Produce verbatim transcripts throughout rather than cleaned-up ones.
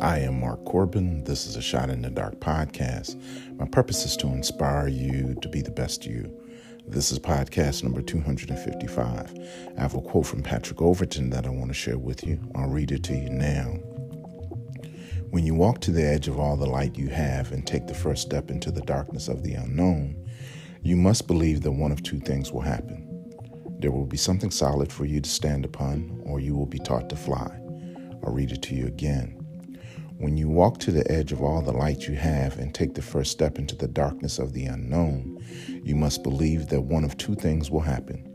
I am Mark Corbin. This is a Shot in the Dark podcast. My purpose is to inspire you to be the best you. This is podcast number two hundred fifty-five. I have a quote from Patrick Overton that I want to share with you. I'll read it to you now. When you walk to the edge of all the light you have and take the first step into the darkness of the unknown, you must believe that one of two things will happen. There will be something solid for you to stand upon, or you will be taught to fly. I'll read it to you again. When you walk to the edge of all the light you have and take the first step into the darkness of the unknown, you must believe that one of two things will happen.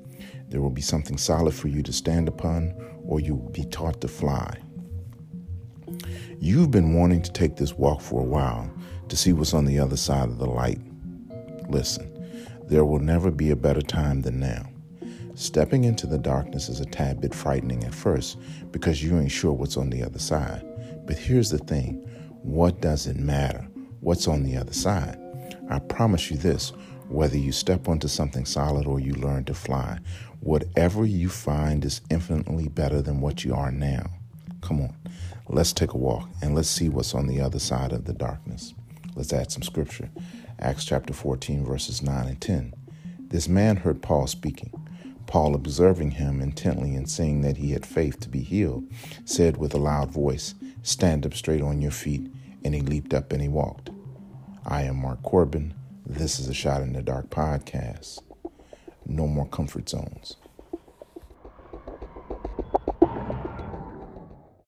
There will be something solid for you to stand upon, or you will be taught to fly. You've been wanting to take this walk for a while to see what's on the other side of the light. Listen, there will never be a better time than now. Stepping into the darkness is a tad bit frightening at first because you ain't sure what's on the other side. But here's the thing, what does it matter? What's on the other side? I promise you this, whether you step onto something solid or you learn to fly, whatever you find is infinitely better than what you are now. Come on, let's take a walk and let's see what's on the other side of the darkness. Let's add some scripture. Acts chapter fourteen, verses nine and ten. This man heard Paul speaking. Paul, observing him intently and seeing that he had faith to be healed, said with a loud voice, "Stand up straight on your feet," and he leaped up and he walked. I am Mark Corbin. This is a Shot in the Dark podcast. No more comfort zones.